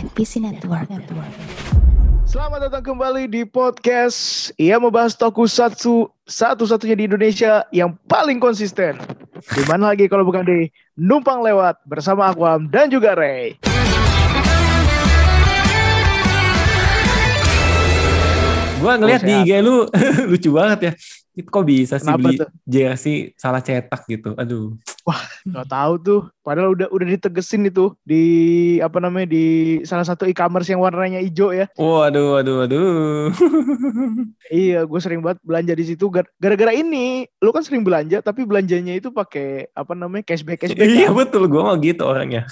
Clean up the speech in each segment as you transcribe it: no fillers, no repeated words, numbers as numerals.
NPC Network. Selamat datang kembali di podcast. Ia membahas tokusatsu satu-satunya di Indonesia yang paling konsisten. Di mana lagi kalau bukan di Numpang Lewat bersama Akwam dan juga Ray. Gua ngeliat di IG lu lucu banget ya. Itu kok bisa sih beli jersey salah cetak gitu. Aduh. Wah, enggak tahu tuh. Padahal udah ditegesin itu di di salah satu e-commerce yang warnanya hijau ya. Waduh. Iya, gue sering banget belanja di situ gara-gara ini. Lu kan sering belanja tapi belanjanya itu pakai cashback. Iya, betul. Gue mau gitu orangnya.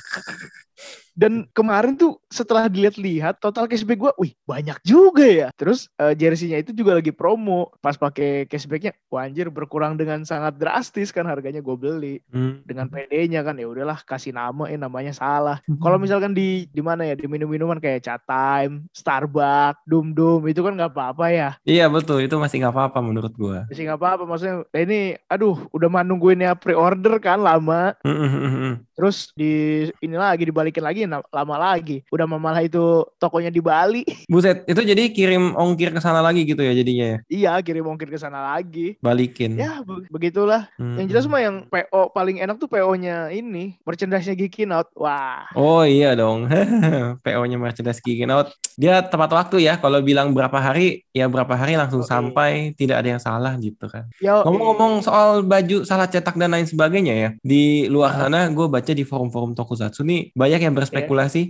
Dan kemarin tuh setelah dilihat-lihat total cashback gue, wih banyak juga ya. Terus jersey-nya itu juga lagi promo. Pas pakai cashback-nya, wah anjir berkurang dengan sangat drastis kan harganya gue beli. Dengan PD-nya kan ya udahlah kasih namanya salah. Kalau misalkan di mana ya, di minum-minuman kayak Chatime, Starbucks, Dumdum itu kan nggak apa-apa ya. Iya betul, itu masih nggak apa-apa menurut gue. Masih nggak apa-apa, maksudnya ini aduh udah nungguinnya pre-order kan lama. Terus dibalikin lagi lama lagi. Udah malah itu tokonya di Bali. Buset, itu jadi kirim ongkir ke sana lagi gitu ya jadinya ya? Iya, kirim ongkir ke sana lagi. Balikin. Ya, begitulah. Yang jelas mah yang PO paling enak tuh PO-nya ini, merchandise-nya Gikinout. Wah. Oh iya dong. PO-nya merchandise Gikinout. Dia tepat waktu ya, kalau bilang berapa hari, ya berapa hari langsung sampai, tidak ada yang salah gitu kan. Yo, ngomong-ngomong soal baju salah cetak dan lain sebagainya ya, di luar sana gue baca di forum-forum tokusatsu nih, banyak yang berspekulasi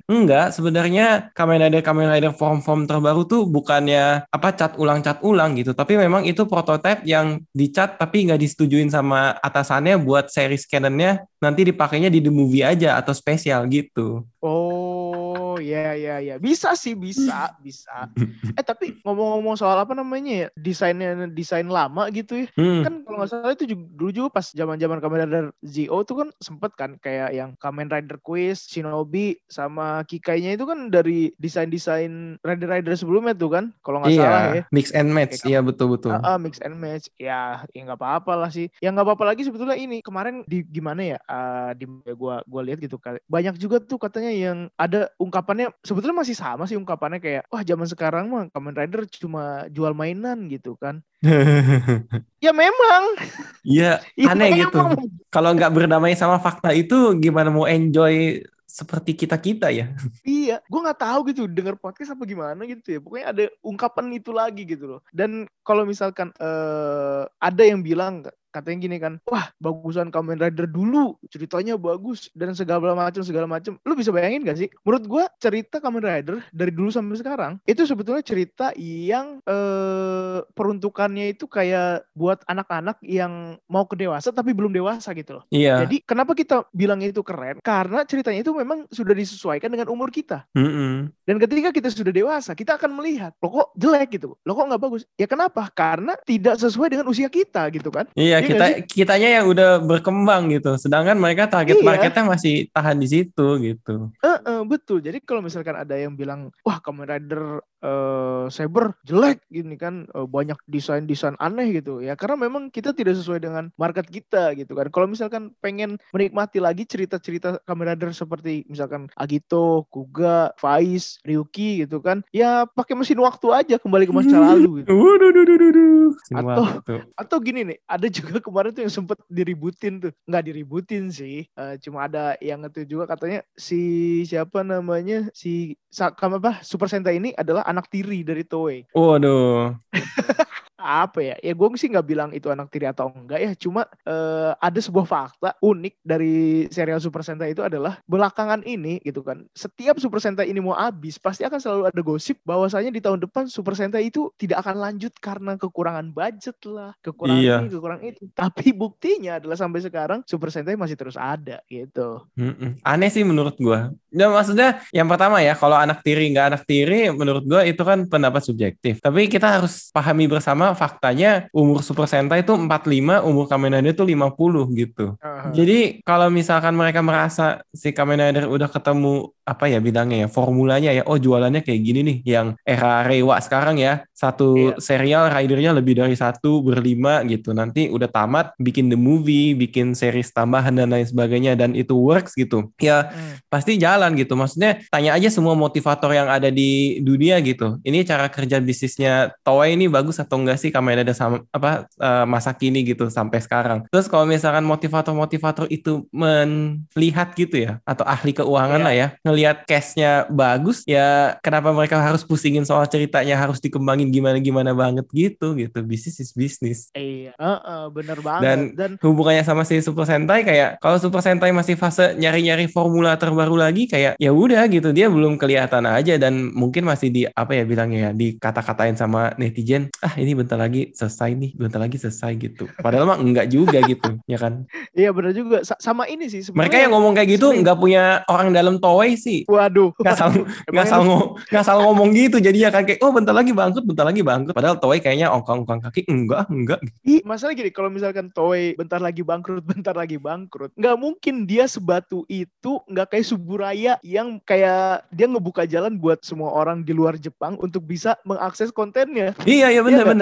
enggak sebenarnya Kamen Rider form-form terbaru tuh bukannya cat ulang gitu, tapi memang itu prototipe yang dicat tapi nggak disetujuin sama atasannya buat series canonnya, nanti dipakainya di The Movie aja atau spesial gitu. Ya. Bisa sih. Tapi ngomong-ngomong soal desain lama gitu ya. Kan kalau nggak salah itu juga, dulu juga pas zaman-zaman Kamen Rider ZO tuh kan sempet kan kayak yang Kamen Rider Quiz, Shinobi sama Kikai-nya itu kan dari desain Rider sebelumnya tuh kan kalau nggak salah ya. Mix and match. Iya betul. Mix and match. Ya nggak apa-apa lah sih. Yang nggak apa-apa lagi sebetulnya ini kemarin gue lihat gitu banyak juga tuh katanya yang ada ungkapan sebetulnya masih sama sih ungkapannya kayak wah zaman sekarang mah Kamen Rider cuma jual mainan gitu kan. Ya memang. Iya aneh gitu. Kalau nggak berdamai sama fakta itu gimana mau enjoy seperti kita-kita ya. Iya, gue gak tahu gitu denger podcast apa gimana gitu ya. Pokoknya ada ungkapan itu lagi gitu loh. Dan kalau misalkan ada yang bilang katanya gini kan, wah bagusan Kamen Rider dulu, ceritanya bagus dan segala macam. Lu bisa bayangin gak sih? Menurut gue cerita Kamen Rider dari dulu sampai sekarang itu sebetulnya cerita yang peruntukannya itu kayak buat anak-anak yang mau ke dewasa tapi belum dewasa gitu loh. Iya. Jadi kenapa kita bilang itu keren? Karena ceritanya itu memang sudah disesuaikan dengan umur kita. Dan ketika kita sudah dewasa, kita akan melihat loh kok jelek gitu, loh kok gak bagus. Ya kenapa? Karena tidak sesuai dengan usia kita gitu kan. Iya. Kitanya yang udah berkembang gitu, sedangkan mereka target marketnya masih tahan di situ gitu. Betul. Jadi kalau misalkan ada yang bilang, wah Kamen Rider Saber jelek gini kan, banyak desain aneh gitu ya. Karena memang kita tidak sesuai dengan market kita gitu kan. Kalau misalkan pengen menikmati lagi cerita-cerita Kamen Rider seperti misalkan Agito, Kuga, Faiz, Ryuki gitu kan, ya pakai mesin waktu aja kembali ke masa lalu. Gitu. Atau gini nih, ada juga kemarin tuh yang sempet diributin tuh. Nggak diributin sih. Cuma ada yang itu juga katanya Super Sentai ini adalah anak tiri dari Toei. Waduh. Apa ya? Ya gue sih nggak bilang itu anak tiri atau enggak ya. Cuma ada sebuah fakta unik dari serial Super Sentai itu adalah belakangan ini gitu kan. Setiap Super Sentai ini mau habis pasti akan selalu ada gosip bahwasanya di tahun depan Super Sentai itu tidak akan lanjut karena kekurangan budget lah, ini, kekurangan itu. Tapi buktinya adalah sampai sekarang Super Sentai masih terus ada gitu. Aneh sih menurut gue. Nah, maksudnya yang pertama ya, kalau anak tiri nggak anak tiri menurut gue itu kan pendapat subjektif. Tapi kita harus pahami bersama faktanya umur Super Sentai itu 45, umur Kamen Rider itu 50 gitu. Jadi kalau misalkan mereka merasa si Kamen Rider udah ketemu bidangnya ya, formulanya ya, oh jualannya kayak gini nih yang era Rewa sekarang ya, Satu serial ridernya lebih dari satu, berlima gitu. Nanti udah tamat, bikin the movie, bikin series tambahan dan lain sebagainya. Dan itu works gitu. Ya pasti jalan gitu. Maksudnya tanya aja semua motivator yang ada di dunia gitu. Ini cara kerja bisnisnya Toei ini bagus atau enggak sih Kamen Rider masa kini gitu sampai sekarang. Terus kalau misalkan motivator-motivator itu melihat gitu ya, atau ahli keuangan lah ya, ngelihat cashnya bagus ya, kenapa mereka harus pusingin soal ceritanya harus dikembangin gimana-gimana banget gitu. Bisnis is bisnis. Iya, bener banget. Dan hubungannya sama si Super Sentai, kayak kalau Super Sentai masih fase nyari-nyari formula terbaru lagi, kayak ya udah gitu, dia belum kelihatan aja dan mungkin masih di apa ya bilangnya ya, dikata-katain sama netizen, ini bentar lagi selesai gitu. Padahal mah enggak juga gitu, ya kan? Iya bener juga. Sama ini sih sebenarnya. Mereka yang ngomong kayak gitu enggak punya orang dalam Toei sih. Waduh. Enggak salah ngomong gitu jadinya kan, kayak bentar lagi bangkrut. Padahal Toei kayaknya ongkang-ongkang kaki enggak. Masalah gini, kalau misalkan Toei bentar lagi bangkrut, enggak mungkin dia sebatu itu, enggak kayak Suburaya yang kayak dia ngebuka jalan buat semua orang di luar Jepang untuk bisa mengakses kontennya. Iya benar.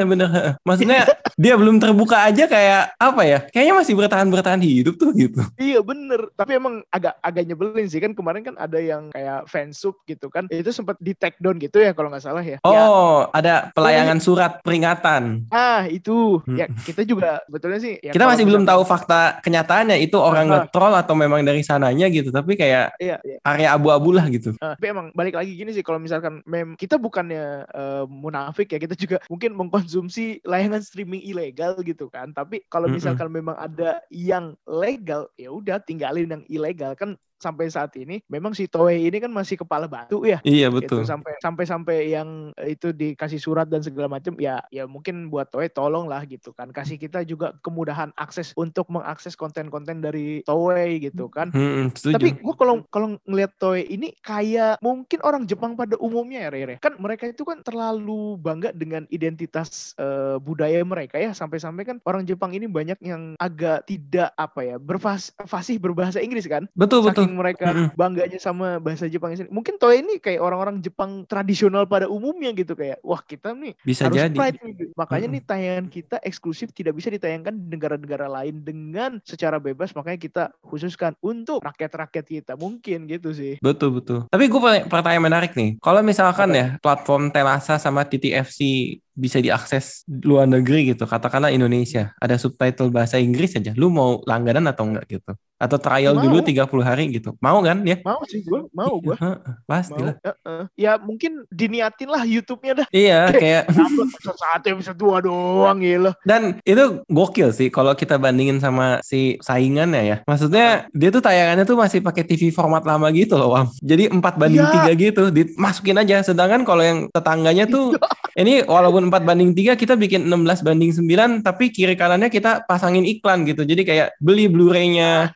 Maksudnya dia belum terbuka aja kayak apa ya? Kayaknya masih bertahan hidup tuh gitu. Iya bener. Tapi emang agak nyebelin sih, kan kemarin kan ada yang kayak fansub gitu kan. Itu sempat di take down gitu ya kalau enggak salah ya. Oh, ada pelayangan surat peringatan. Itu. Ya, kita juga betulnya sih. Ya, kita masih belum tahu fakta kenyataannya itu orang nge-troll atau memang dari sananya gitu. Tapi kayak area abu-abu lah gitu. Tapi emang balik lagi gini sih, kalau misalkan kita bukannya munafik ya, kita juga mungkin mengkonsumsi layanan streaming ilegal gitu kan. Tapi kalau misalkan memang ada yang legal, ya udah tinggalin yang ilegal kan. Sampai saat ini memang si Toei ini kan masih kepala batu ya. Iya betul. Gitu, sampai yang itu dikasih surat dan segala macam ya mungkin buat Toei tolong lah gitu kan, kasih kita juga kemudahan akses untuk mengakses konten-konten dari Toei gitu kan. Tapi gue kalau ngelihat Toei ini kayak mungkin orang Jepang pada umumnya ya Rere. Kan mereka itu kan terlalu bangga dengan identitas budaya mereka ya, sampai-sampai kan orang Jepang ini banyak yang agak tidak apa ya fasih berbahasa Inggris kan. Betul. Mereka bangganya sama bahasa Jepang sini. Mungkin Toei ini kayak orang-orang Jepang tradisional pada umumnya gitu, kayak wah kita nih bisa harus jadi pride nih. Makanya nih tayangan kita eksklusif, tidak bisa ditayangkan di negara-negara lain dengan secara bebas, makanya kita khususkan untuk rakyat-rakyat kita mungkin gitu sih. Betul. Tapi gue pertanyaan menarik nih. Kalau misalkan ya platform Tenasa sama TTFC bisa diakses luar negeri gitu, katakanlah Indonesia, ada subtitle bahasa Inggris aja, lu mau langganan atau enggak gitu? Atau trial dulu 30 hari gitu. Mau kan ya? Mau sih gue. Pasti lah. Ya mungkin diniatin lah YouTube-nya dah. Iya kayak episode 1, episode 2 doang gila. Dan itu gokil sih kalau kita bandingin sama si saingannya ya. Maksudnya dia tuh tayangannya tuh masih pakai TV format lama gitu loh, Wam. Jadi 4:3 gitu dimasukin aja. Sedangkan kalau yang tetangganya tuh ini walaupun 4:3 kita bikin 16:9, tapi kiri kanannya kita pasangin iklan gitu. Jadi kayak beli Blu-ray-nya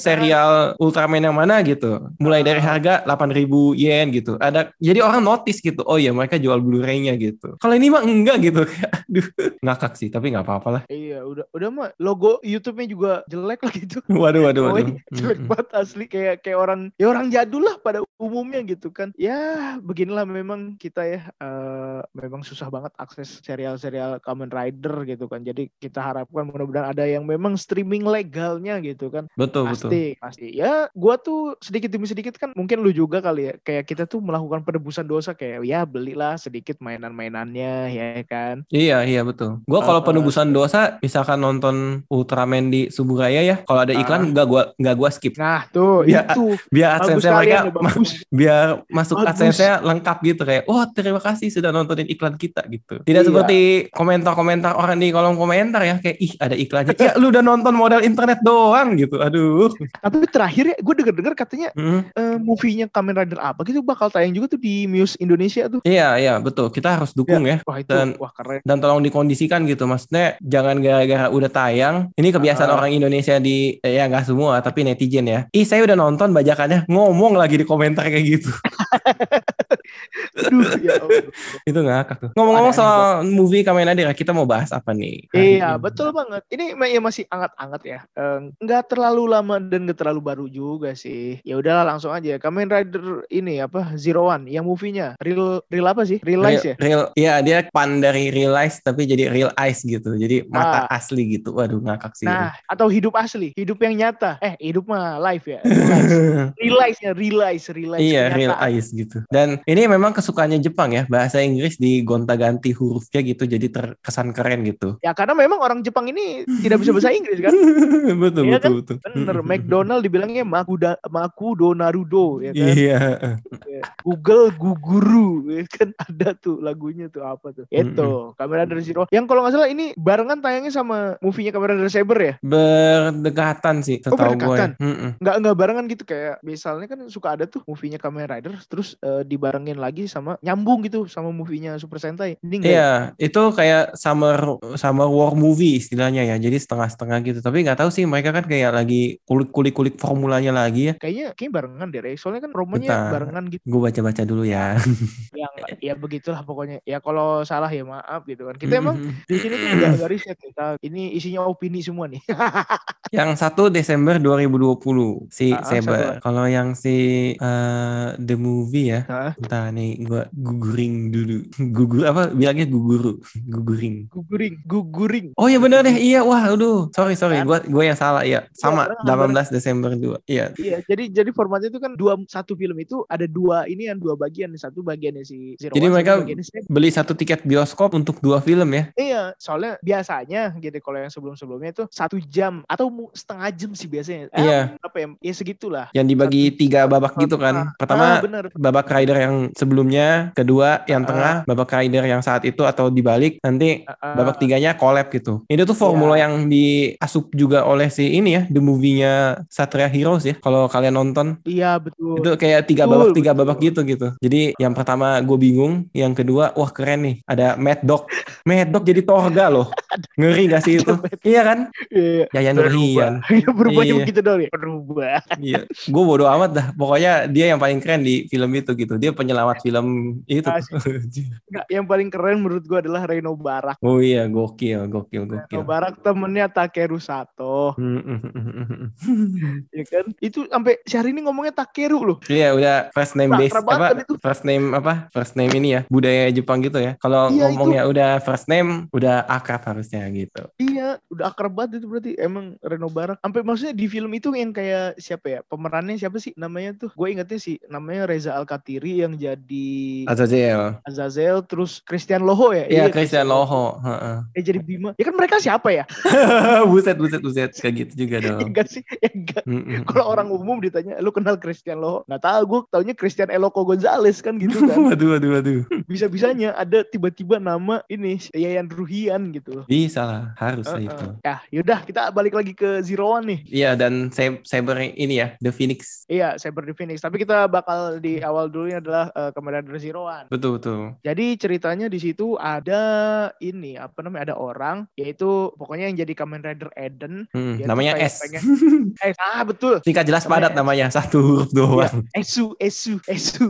serial Ultraman yang mana gitu. Mulai dari harga 8.000 yen gitu. Ada, jadi orang notice gitu. Oh iya mereka jual Blu-ray-nya gitu. Kalau ini mah enggak gitu. Aduh, ngakak sih tapi enggak apa-apalah. Iya, udah mah logo YouTube-nya juga jelek lah gitu. Waduh. Jelek banget asli, kayak orang jadul lah pada umumnya gitu kan. Ya, beginilah memang kita ya memang susah banget akses serial-serial Kamen Rider gitu kan. Jadi kita harapkan mudah-mudahan ada yang memang streaming legalnya gitu kan. Betul. Pasti. Ya gue tuh sedikit demi sedikit kan, mungkin lu juga kali ya, kayak kita tuh melakukan penebusan dosa, kayak ya belilah sedikit mainan-mainannya ya kan. Iya betul. Gue kalau penebusan dosa misalkan nonton Ultraman di Suburaya ya, kalau ada iklan gak gue skip. Nah tuh ya, itu biar AdSense mereka biar masuk AdSense-nya lengkap gitu, kayak oh terima kasih sudah nontonin iklan kita gitu. Tidak seperti komentar-komentar orang di kolom komentar ya, kayak ih ada iklannya. Ya lu udah nonton modal internet doang gitu. Aduh. Tapi terakhir ya gue denger katanya movie-nya Kamen Rider apa gitu bakal tayang juga tuh di Muse Indonesia tuh. Iya betul. Kita harus dukung ya. Wah, itu, keren. Dan tolong dikondisikan gitu. Maksudnya jangan gara-gara udah tayang. Ini kebiasaan orang Indonesia di ya enggak semua tapi netizen ya. Ih saya udah nonton bajakannya, ngomong lagi di komentar kayak gitu. Aduh, ya Allah. Itu ngakak tuh. Ngomong-ngomong soal movie Kamen Rider, kita mau bahas apa nih? Iya, betul banget. Ini masih anget-anget ya. Nggak terlalu lama dan nggak terlalu baru juga sih. Ya udahlah, langsung aja. Kamen Rider ini apa? Zero-One yang movie-nya. Real apa sih? Realize ya? Iya, dia pan dari realize tapi jadi real eyes gitu. Jadi mata asli gitu. Waduh, ngakak sih. Nah, atau hidup asli, hidup yang nyata. Hidup mah live ya. Realize. Iya, real eyes gitu. Dan ini memang kesukaannya Jepang ya, bahasa Inggris digonta-ganti hurufnya gitu jadi terkesan keren gitu. Ya karena memang orang Jepang ini tidak bisa bahasa Inggris kan? Betul, ya, betul, kan? Betul. Bener, McDonald dibilangnya Maku Donarudo ya kan? Iya. Google Guguru ya kan, ada tuh lagunya tuh apa tuh? Itu Kamen Rider Zero. Yang kalau nggak salah ini barengan tayangnya sama movie-nya Kamen Rider Saber ya? Berdekatan sih, setahu gue. Nggak barengan gitu, kayak misalnya kan suka ada tuh movie-nya Kamen Rider terus dibarengin lagi sama nyambung gitu sama movie-nya Super Sentai. Iya, itu kayak summer war movie istilahnya ya. Jadi setengah-setengah gitu. Tapi nggak tahu sih, mereka kan kayak lagi kulik-kulik formulanya lagi ya. Kayaknya barengan deh. Soalnya kan romannya barengan gitu. Gue baca-baca dulu ya. Ya begitulah pokoknya. Ya kalau salah ya maaf gitu kan. Kita emang di sini tuh nggak riset kita. Ini isinya opini semua nih. Yang 1 Desember 2020 si Saber. Kalau yang si The Movie ya. Bentar nih, gue guguring dulu. Guguring. Oh ya benar deh, iya. Wah, aduh. Sorry. Gue yang salah ya. Sama, 18 Desember 2. Iya. Iya, jadi formatnya itu kan satu film itu ada dua ini yang dua bagian. Satu bagiannya si Zero. Jadi mereka beli satu tiket bioskop untuk 2 film ya. Iya, soalnya biasanya gitu kalau yang sebelum-sebelumnya itu 1 jam atau setengah jam sih biasanya. Iya. Apa ya? Ya segitulah. Yang dibagi 3 babak gitu kan. Pertama babak rider yang sebelumnya, kedua yang tengah babak rider yang saat itu atau dibalik, nanti babak tiganya collab gitu. Ini tuh formula yang diasup juga oleh si ini ya, The Movie-nya Satria Heroes ya, kalau kalian nonton. Iya betul. Itu kayak 3 babak gitu. Jadi yang pertama gue bingung, yang kedua wah keren nih, ada Mad Dog jadi Torga loh. Ngeri gak sih itu? Iya kan? Yayan Ruhian. Berubah cuma gitu doang ya? Berubah. Iya. Gue bodo amat dah. Pokoknya dia yang paling keren di film itu gitu. Dia penyelamat film itu. Nggak, yang paling keren menurut gue adalah Reno Barak. Oh iya, gokil. Reno Barak temennya Takeru Sato. Iya kan? Itu sampai si hari ini ngomongnya Takeru loh. Iya, udah first name base. First name ini ya. Budaya Jepang gitu ya. Kalau ngomongnya udah first name, udah akrab harus. Gitu. Iya, udah akrab banget itu berarti emang Reno Barak. Sampai maksudnya di film itu yang kayak siapa ya? Pemerannya siapa sih namanya tuh? Gue ingetnya sih namanya Reza Alkatiri yang jadi Azazel, terus Christian Loho ya? Iya, Christian Loho. Jadi Bima. Ya kan mereka siapa ya? buset. Kayak gitu juga dong. Enggak sih, enggak. Kalau orang umum ditanya, lu kenal Christian Loho? Nggak tahu, gue taunya Christian Eloko Gonzalez kan gitu kan. Waduh. Bisa-bisanya ada tiba-tiba nama ini Yayan Ruhian gitu loh. Ih, salah, harus itu. Ya, yaudah kita balik lagi ke Zero-One nih. Iya, dan Saber ini ya, The Phoenix. Iya, Saber The Phoenix. Tapi kita bakal di awal dulunya adalah Kamen Rider Zero-One. Betul. Jadi ceritanya di situ ada ini ada orang, yaitu pokoknya yang jadi Kamen Rider Eden. Namanya S. Betul. Singkat jelas padat namanya, satu huruf doang. Iya. Esu.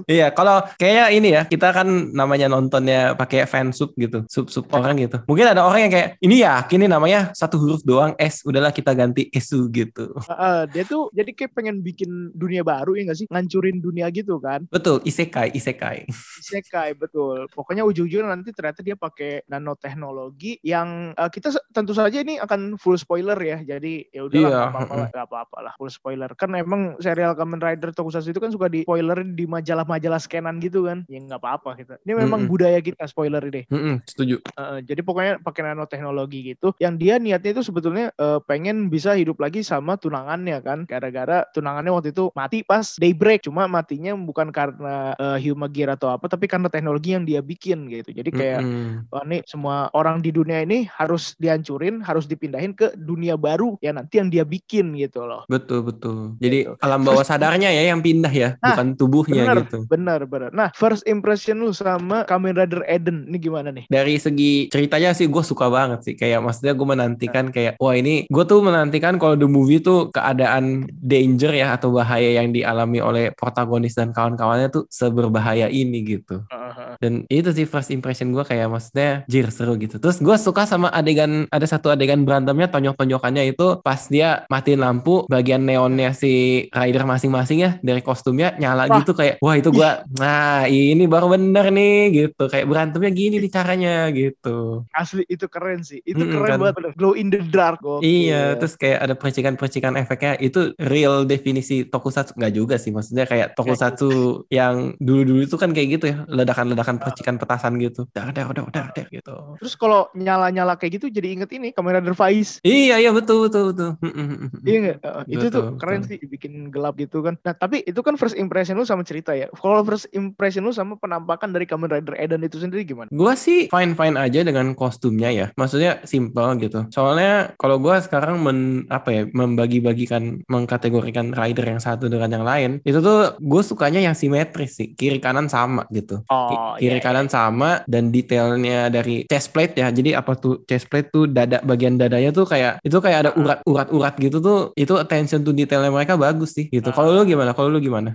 Iya, kalau kayak ini ya, kita kan namanya nontonnya pakai fansub gitu, sub orang gitu. Mungkin ada orang yang kayak ini yakin nih namanya satu huruf doang S, udahlah kita ganti Esu gitu. Dia tuh jadi kayak pengen bikin dunia baru ya gak sih, ngancurin dunia gitu kan. Betul, isekai betul. Pokoknya ujung-ujungnya nanti ternyata dia pakai nanoteknologi yang kita tentu saja ini akan full spoiler ya. Jadi ya udahlah gak apa-apa lah full spoiler. Kan emang serial Kamen Rider tokusatsu itu kan suka di spoiler di majalah-majalah scanan gitu kan. Ya gak apa-apa kita. Ini memang budaya kita spoiler deh. Setuju. Jadi pokoknya pakai nanoteknologi gitu, yang dia niatnya itu sebetulnya pengen bisa hidup lagi sama tunangannya kan, gara-gara tunangannya waktu itu mati pas daybreak. Cuma matinya bukan karena Humagear atau apa, tapi karena teknologi yang dia bikin gitu. Jadi kayak ini semua orang di dunia ini harus dihancurin, harus dipindahin ke dunia baru ya nanti yang dia bikin gitu loh. Betul jadi gitu. Alam bawah sadarnya ya yang pindah ya, bukan tubuhnya. Bener. Nah, first impression lu sama Kamen Rider Eden ini gimana nih? Dari segi ceritanya sih gue suka banget banget sih. Kayak maksudnya gue menantikan kayak, wah ini gue tuh menantikan kalau the movie tuh keadaan danger ya atau bahaya yang dialami oleh protagonis dan kawan-kawannya tuh seberbahaya ini gitu. Dan itu sih first impression gue kayak maksudnya jir seru gitu. Terus gue suka sama adegan, ada satu adegan berantemnya tonjok-tonjokannya itu pas dia matiin lampu bagian neonnya si rider masing-masing ya dari kostumnya nyala wah. Gitu kayak wah itu gue nah ini baru bener nih gitu kayak berantemnya gini nih caranya gitu. Asli itu keren sih. Itu keren kan? Banget bener. Glow in the dark kok. Iya, terus kayak ada percikan-percikan efeknya itu real definisi tokusatsu enggak juga sih maksudnya kayak tokusatsu yang dulu-dulu itu kan kayak gitu ya, ledakan-ledakan percikan petasan gitu. Dar gitu. Terus kalau nyala-nyala kayak gitu jadi inget ini Kamen Rider Faiz. Iya betul. Iya enggak? Itu tuh keren sih bikin gelap gitu kan. Nah, tapi itu kan first impression lu sama cerita ya. Kalau first impression lu sama penampakan dari Kamen Rider Eden itu sendiri gimana? Gua sih fine-fine aja dengan kostumnya ya. Maksudnya simple gitu. Soalnya kalau gua sekarang membagi-bagikan mengkategorikan rider yang satu dengan yang lain, itu tuh gue sukanya yang simetris sih. Kiri kanan sama gitu. Oh, kiri kanan sama dan detailnya dari chest plate ya. Jadi apa tuh chest plate tuh dada bagian dadanya tuh kayak itu kayak ada urat-urat gitu tuh. Itu attention to detailnya mereka bagus sih gitu. Kalau lu gimana?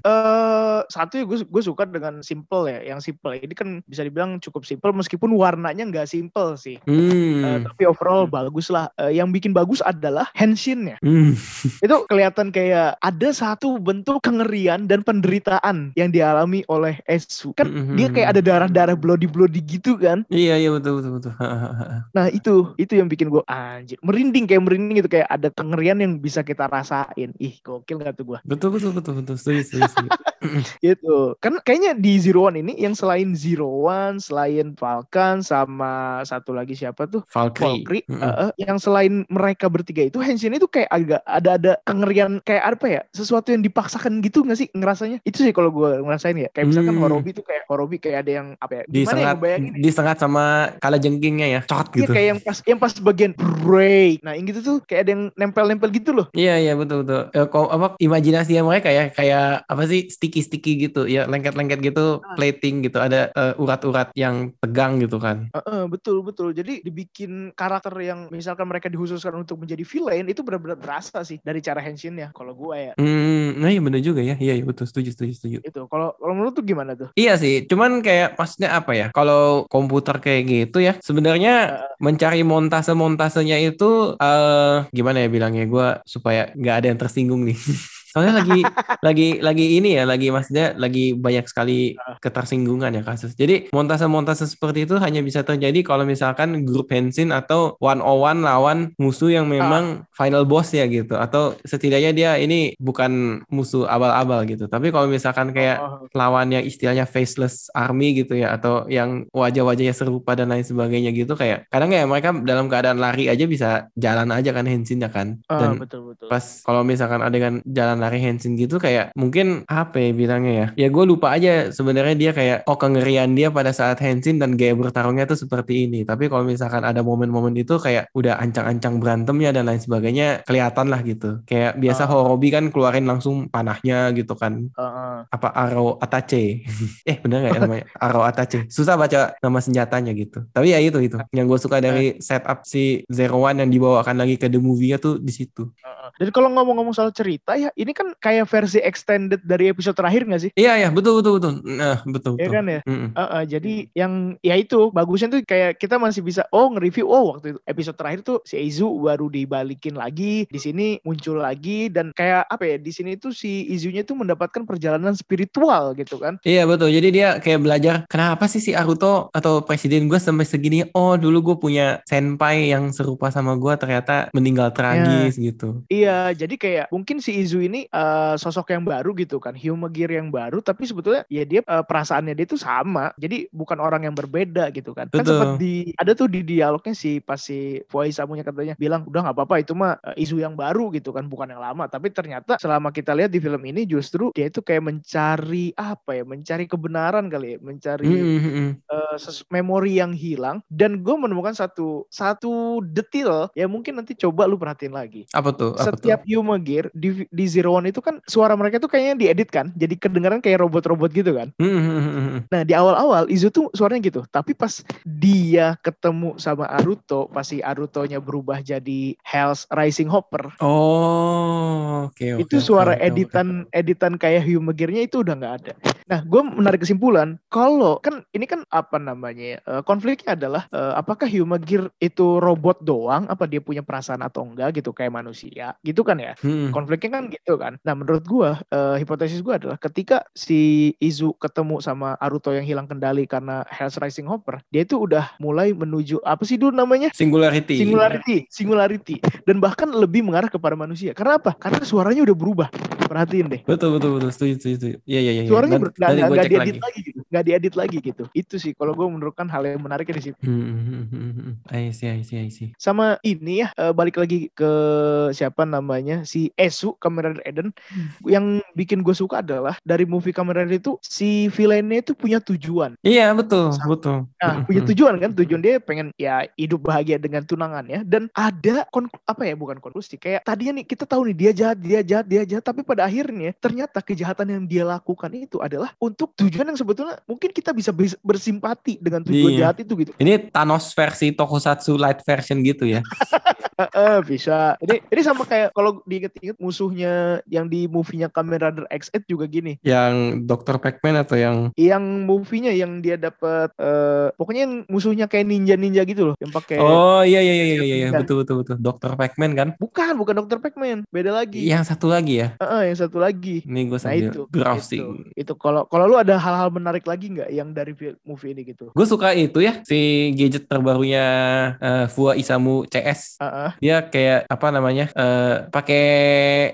Satu gue suka dengan simple ya. Yang simple ini kan bisa dibilang cukup simple meskipun warnanya nggak simple sih. Tapi overall bagus lah. Yang bikin bagus adalah henshinnya. Itu kelihatan kayak ada satu bentuk kengerian dan penderitaan yang dialami oleh Esu. Kan dia kayak ada darah-darah bloody gitu kan. Iya betul. Nah itu yang bikin gue anjir merinding gitu kayak ada kengerian yang bisa kita rasain. Ih gokil gak tuh gue? Betul. Setuju. Gitu kan kayaknya di Zero-One ini yang selain Zero-One, selain Falcon sama satu lagi siapa tuh Valkyrie. Yang selain mereka bertiga itu henshin itu kayak agak ada kengerian kayak apa ya, sesuatu yang dipaksakan gitu gak sih ngerasanya? Itu sih kalau gue ngerasain ya kayak misalkan Horobi kayak ada yang apa ya disengat sama kalajengkingnya ya cot gitu ya, kayak yang pas bagian break nah yang gitu tuh kayak ada yang nempel-nempel gitu loh. Iya betul imajinasi mereka ya kayak apa sih sticky gitu ya, lengket gitu plating gitu ada urat-urat yang tegang gitu kan. Betul jadi dibikin karakter yang misalkan mereka dihususkan untuk menjadi villain itu benar-benar berasa sih dari cara henshinnya kalau gue ya. Nah iya benar juga ya. Iya betul setuju. Itu kalau menurut tuh gimana tuh? Iya sih cuman kayak maksudnya apa ya kalau komputer kayak gitu ya sebenarnya mencari montase-montasenya itu gimana ya bilangnya gue supaya nggak ada yang tersinggung nih. Soalnya lagi ini ya, lagi maksudnya lagi banyak sekali ketersinggungan ya kasus. Jadi montase-montase seperti itu hanya bisa terjadi kalau misalkan grup henshin atau 101 lawan musuh yang memang final boss ya gitu. Atau setidaknya dia ini bukan musuh abal-abal gitu. Tapi kalau misalkan kayak lawannya istilahnya faceless army gitu ya, atau yang wajah-wajahnya serupa dan lain sebagainya gitu kayak. Kadang kayak mereka dalam keadaan lari aja bisa jalan aja kan henshinnya kan. Dan betul. Pas kalau misalkan adegan jalan lari henshin gitu kayak mungkin apa ya bilangnya ya gue lupa aja sebenarnya dia kayak kengerian dia pada saat henshin dan gaya bertarungnya tuh seperti ini tapi kalau misalkan ada momen-momen itu kayak udah ancang-ancang berantemnya dan lain sebagainya kelihatan lah gitu kayak biasa Horobi kan keluarin langsung panahnya gitu kan apa Aro Atache bener gak ya namanya Aro Atache susah baca nama senjatanya gitu tapi ya itu yang gue suka dari setup si Zero-One yang dibawakan lagi ke the movie-nya tuh di situ. Dan kalau ngomong-ngomong soal cerita ya ini kan kayak versi extended dari episode terakhir gak sih? Iya betul. Nah, betul. Iya kan ya? Jadi yang ya itu bagusnya tuh kayak kita masih bisa nge-review waktu itu episode terakhir tuh si Izu baru dibalikin lagi, di sini muncul lagi dan kayak apa ya? Di sini tuh si Izunya tuh mendapatkan perjalanan spiritual gitu kan. Iya betul. Jadi dia kayak belajar kenapa sih si Naruto atau presiden gue sampai segini? Oh, dulu gue punya senpai yang serupa sama gue ternyata meninggal tragis gitu. Iya, jadi kayak mungkin si Izu ini sosok yang baru gitu kan, Humagear yang baru, tapi sebetulnya ya dia perasaannya dia tuh sama, jadi bukan orang yang berbeda gitu kan. Betul. Kan sempat ada tuh di dialognya si Faiz Samunya katanya bilang udah nggak apa-apa itu mah Izu yang baru gitu kan, bukan yang lama. Tapi ternyata selama kita lihat di film ini justru dia itu kayak mencari kebenaran kali ya, mencari memori yang hilang. Dan gue menemukan satu detail ya mungkin nanti coba lu perhatiin lagi. Apa tuh? Setiap Humagear di Zero Zero-One itu kan suara mereka tuh kayaknya diedit kan, jadi kedengaran kayak robot-robot gitu kan. Nah di awal-awal Izu tuh suaranya gitu, tapi pas dia ketemu sama Aruto, pasti Arutonya berubah jadi Hell's Rising Hopper. Oh, okay, itu suara editan kayak Humagear-nya itu udah nggak ada. Nah, gue menarik kesimpulan kalau kan ini kan apa namanya konfliknya adalah apakah Humagear itu robot doang, apa dia punya perasaan atau enggak gitu kayak manusia gitu kan ya? Konfliknya kan gitu kan. Nah, menurut gue hipotesis gue adalah ketika si Izu ketemu sama Aruto yang hilang kendali karena Hell's Rising Hopper, dia itu udah mulai menuju apa sih dulu namanya? Singularity. Dan bahkan lebih mengarah kepada manusia. Karena apa? Karena suaranya udah berubah. Perhatiin deh. Betul. Setuju. Iya. Suaranya nggak diedit lagi gitu. Nggak diedit lagi gitu. Itu sih kalau gue menurutkan hal yang menariknya di situ. I see. Sama ini ya balik lagi ke siapa namanya si Esu Kamen Rider Eden. Yang bikin gue suka adalah dari movie Kamen Rider itu si villainnya itu punya tujuan. Iya betul. Nah punya tujuan kan, tujuan dia pengen ya hidup bahagia dengan tunangannya, dan ada bukan konklusi kayak tadinya nih kita tahu nih dia jahat tapi pada akhirnya ternyata kejahatan yang dia lakukan itu adalah untuk tujuan yang sebetulnya mungkin kita bisa bersimpati dengan tujuan jahat itu gitu. Ini Thanos versi tokusatsu light version gitu ya. Bisa. Ini sama kayak kalau diinget-inget musuhnya yang di movie-nya Kamen Rider X8 juga gini. Yang Dr. Pac-Man atau yang movie-nya yang dia dapat pokoknya yang musuhnya kayak ninja-ninja gitu loh yang pakai. Oh iya. Betul. Dr. Pac-Man kan? Bukan Dr. Pac-Man. Beda lagi. Yang satu lagi ya? Yang satu lagi. Nih gue sambil browsing. Itu kalau lu ada hal-hal menarik lagi enggak yang dari movie ini gitu? Gue suka itu ya, si gadget terbarunya Fua Isamu CS. Dia kayak apa namanya pakai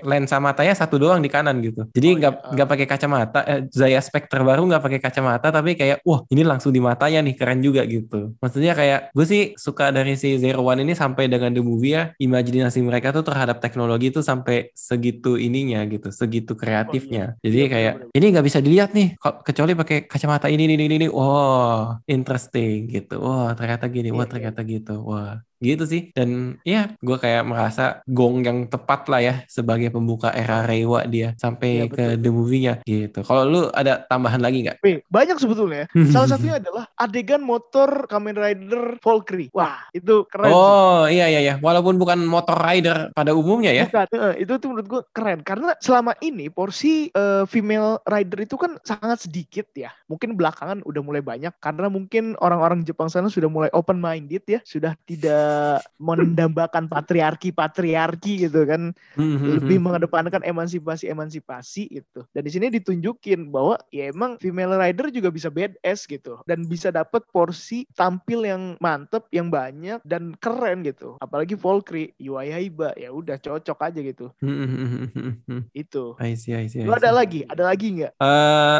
lensa matanya satu doang di kanan gitu, jadi nggak pakai kacamata. Zaya Spek terbaru nggak pakai kacamata, tapi kayak wah ini langsung di matanya nih, keren juga gitu. Maksudnya kayak gue sih suka dari si Zero-One ini sampai dengan the movie ya, imajinasi mereka tuh terhadap teknologi tuh sampai segitu ininya gitu, segitu kreatifnya. Jadi kayak ini nggak bisa dilihat nih kecuali pakai kacamata ini. Wah interesting gitu, wah ternyata gini, wah ternyata gitu, wah gitu sih. Dan ya gue kayak merasa gong yang tepat lah ya sebagai pembuka era Reiwa dia sampai ke the movie-nya gitu. Kalau lu ada tambahan lagi gak? Banyak sebetulnya. Salah satunya adalah adegan motor Kamen Rider Valkyrie. Wah itu keren. Oh sih. iya, walaupun bukan motor rider pada umumnya ya, bukan. Itu tuh menurut gue keren karena selama ini porsi female rider itu kan sangat sedikit ya. Mungkin belakangan udah mulai banyak karena mungkin orang-orang Jepang sana sudah mulai open minded ya, sudah tidak mendambakan patriarki gitu kan, lebih mengedepankan emansipasi gitu. Dan di sini ditunjukin bahwa ya emang female rider juga bisa badass gitu dan bisa dapat porsi tampil yang mantep, yang banyak dan keren gitu. Apalagi Valkyrie, Yui Haiba ya udah cocok aja gitu. Itu. I see. Lu ada lagi nggak?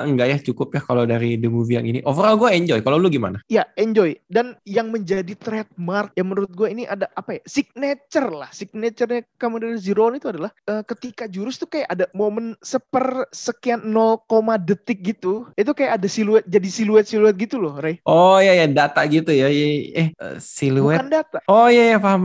Enggak ya, cukup ya kalau dari the movie yang ini. Overall gue enjoy. Kalau lu gimana? Ya enjoy. Dan yang menjadi trademark yang menurut gue ini ada apa ya, signature-nya Kamen Rider Zero-One itu adalah ketika jurus tuh kayak ada momen sekian 0, detik gitu, itu kayak ada siluet gitu loh Ray. Oh iya, data gitu ya. Siluet bukan data. Oh iya, paham.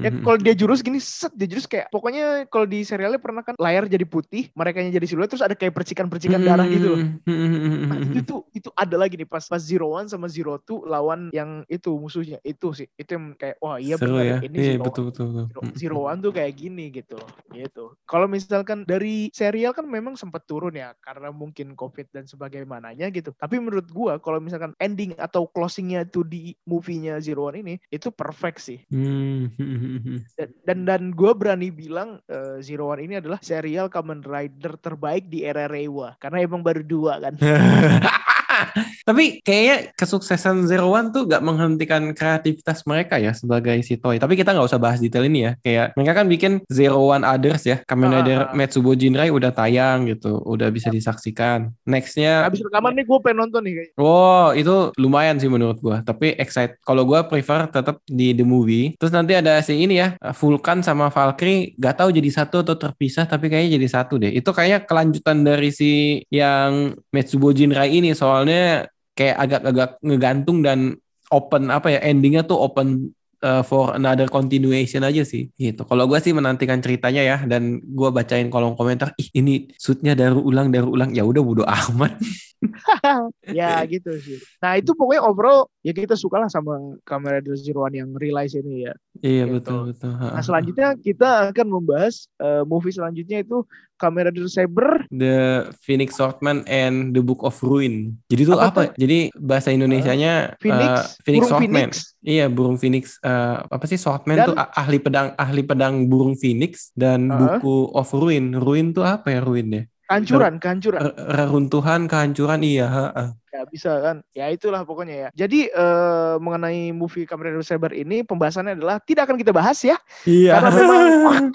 Ya kalau dia jurus gini, dia jurus kayak pokoknya kalau di serialnya pernah kan layar jadi putih, merekanya jadi siluet, terus ada kayak percikan darah gitu loh. Nah, itu ada lagi nih pas Zero-One sama Zero-Two lawan yang itu musuhnya itu. Itu yang kayak wah iya benar ya? Ini iya, Zero-One. Zero-One tuh kayak gini gitu loh. Gitu. Kalau misalkan dari serial kan memang sempat turun ya karena mungkin COVID dan sebagaimananya gitu. Tapi menurut gua kalau misalkan ending atau closingnya itu di movie-nya Zero-One ini itu perfect sih. Dan gua berani bilang Zero-One ini adalah serial Kamen Rider terbaik di era Reiwa karena emang baru 2 kan. Tapi kayaknya kesuksesan Zero-One tuh gak menghentikan kreativitas mereka ya sebagai si Toei. Tapi kita gak usah bahas detail ini ya. Kayak mereka kan bikin Zero-One Others ya. Kamen Rider Matsubo Jinrai udah tayang gitu. Udah bisa disaksikan. Nextnya. Habis rekaman nih gue pengen nonton nih kayaknya. Wow, itu lumayan sih menurut gue. Tapi excited. Kalau gue prefer tetap di The Movie. Terus nanti ada si ini ya. Vulcan sama Valkyrie gak tahu jadi satu atau terpisah. Tapi kayaknya jadi satu deh. Itu kayaknya kelanjutan dari si yang Matsubo Jinrai ini. Soalnya kayak agak-agak ngegantung dan open apa ya, endingnya tuh open for another continuation aja sih gitu. Kalau gue sih menantikan ceritanya ya, dan gue bacain kolom komentar, ih ini shootnya daur ulang, ya udah bodo amat. Ya gitu sih. Nah itu pokoknya overall ya kita sukalah sama Kamen Rider Zero-One yang Realize ini ya. Iya gitu. Betul. Nah selanjutnya kita akan membahas movie selanjutnya itu Kamen Rider Saber, The Phoenix Swordman and The Book of Ruin. Jadi itu apa? Jadi bahasa Indonesianya Phoenix Swordman. Iya burung Phoenix, apa sih Swordman dan, tuh ahli pedang burung Phoenix dan buku of Ruin. Ruin tuh apa ya ruinnya? Kehancuran. Kehancuran iya. Ya bisa kan. Ya itulah pokoknya ya. Jadi mengenai movie Kamen Rider Saber ini pembahasannya adalah tidak akan kita bahas ya. Iya. Karena memang